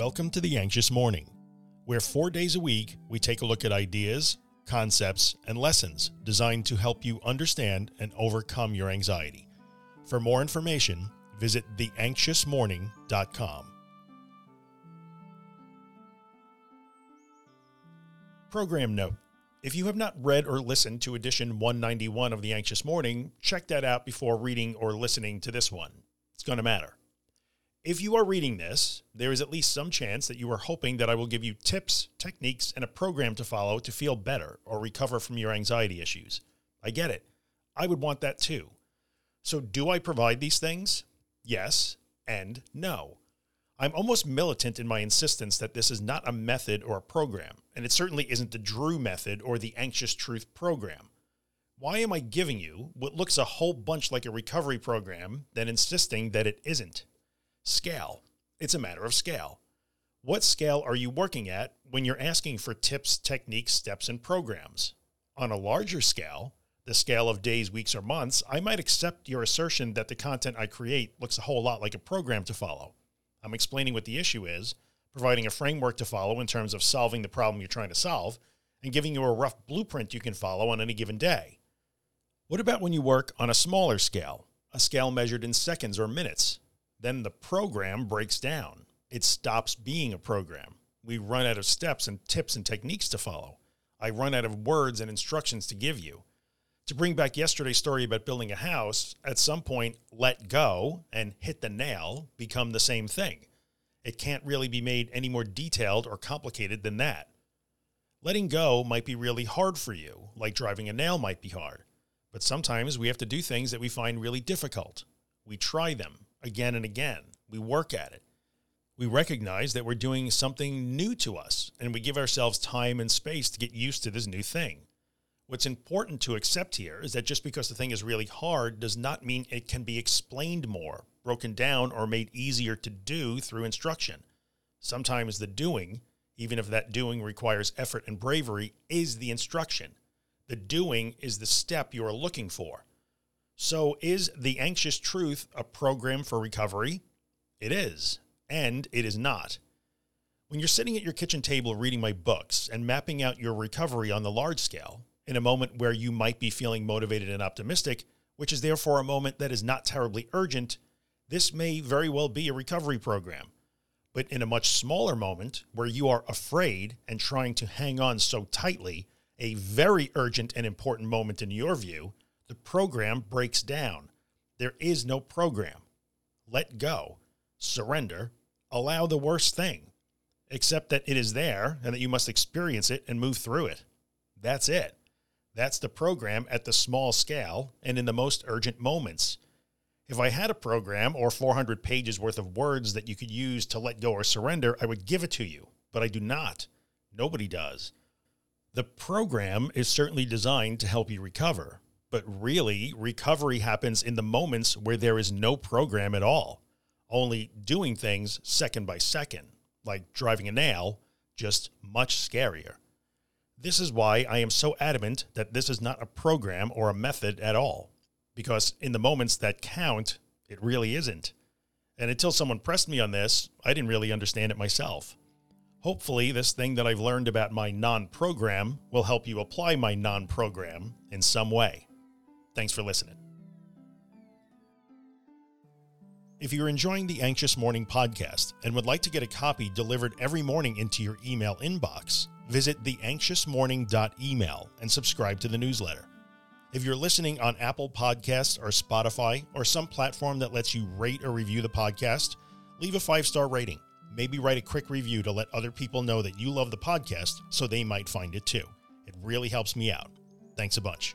Welcome to The Anxious Morning, where 4 days a week we take a look at ideas, concepts, and lessons designed to help you understand and overcome your anxiety. For more information, visit theanxiousmorning.com. Program note: if you have not read or listened to edition 191 of The Anxious Morning, check that out before reading or listening to this one. It's going to matter. If you are reading this, there is at least some chance that you are hoping that I will give you tips, techniques, and a program to follow to feel better or recover from your anxiety issues. I get it. I would want that too. So do I provide these things? Yes and no. I'm almost militant in my insistence that this is not a method or a program, and it certainly isn't the Drew Method or the Anxious Truth program. Why am I giving you what looks a whole bunch like a recovery program, then insisting that it isn't? Scale. It's a matter of scale. What scale are you working at when you're asking for tips, techniques, steps, and programs? On a larger scale, the scale of days, weeks, or months, I might accept your assertion that the content I create looks a whole lot like a program to follow. I'm explaining what the issue is, providing a framework to follow in terms of solving the problem you're trying to solve, and giving you a rough blueprint you can follow on any given day. What about when you work on a smaller scale, a scale measured in seconds or minutes? Then the program breaks down. It stops being a program. We run out of steps and tips and techniques to follow. I run out of words and instructions to give you. To bring back yesterday's story about building a house, at some point, let go and hit the nail become the same thing. It can't really be made any more detailed or complicated than that. Letting go might be really hard for you, like driving a nail might be hard. But sometimes we have to do things that we find really difficult. We try them again and again. We work at it. We recognize that we're doing something new to us, and we give ourselves time and space to get used to this new thing. What's important to accept here is that just because the thing is really hard does not mean it can be explained more, broken down, or made easier to do through instruction. Sometimes the doing, even if that doing requires effort and bravery, is the instruction. The doing is the step you are looking for. So is The Anxious Truth a program for recovery? It is, and it is not. When you're sitting at your kitchen table reading my books and mapping out your recovery on the large scale, in a moment where you might be feeling motivated and optimistic, which is therefore a moment that is not terribly urgent, this may very well be a recovery program. But in a much smaller moment where you are afraid and trying to hang on so tightly, a very urgent and important moment in your view, the program breaks down. There is no program. Let go. Surrender. Allow the worst thing. Accept that it is there and that you must experience it and move through it. That's it. That's the program at the small scale and in the most urgent moments. If I had a program or 400 pages worth of words that you could use to let go or surrender, I would give it to you, but I do not. Nobody does. The program is certainly designed to help you recover. But really, recovery happens in the moments where there is no program at all, only doing things second by second, like driving a nail, just much scarier. This is why I am so adamant that this is not a program or a method at all, because in the moments that count, it really isn't. And until someone pressed me on this, I didn't really understand it myself. Hopefully, this thing that I've learned about my non-program will help you apply my non-program in some way. Thanks for listening. If you're enjoying the Anxious Morning podcast and would like to get a copy delivered every morning into your email inbox, visit theanxiousmorning.email and subscribe to the newsletter. If you're listening on Apple Podcasts or Spotify or some platform that lets you rate or review the podcast, leave a 5-star rating. Maybe write a quick review to let other people know that you love the podcast so they might find it too. It really helps me out. Thanks a bunch.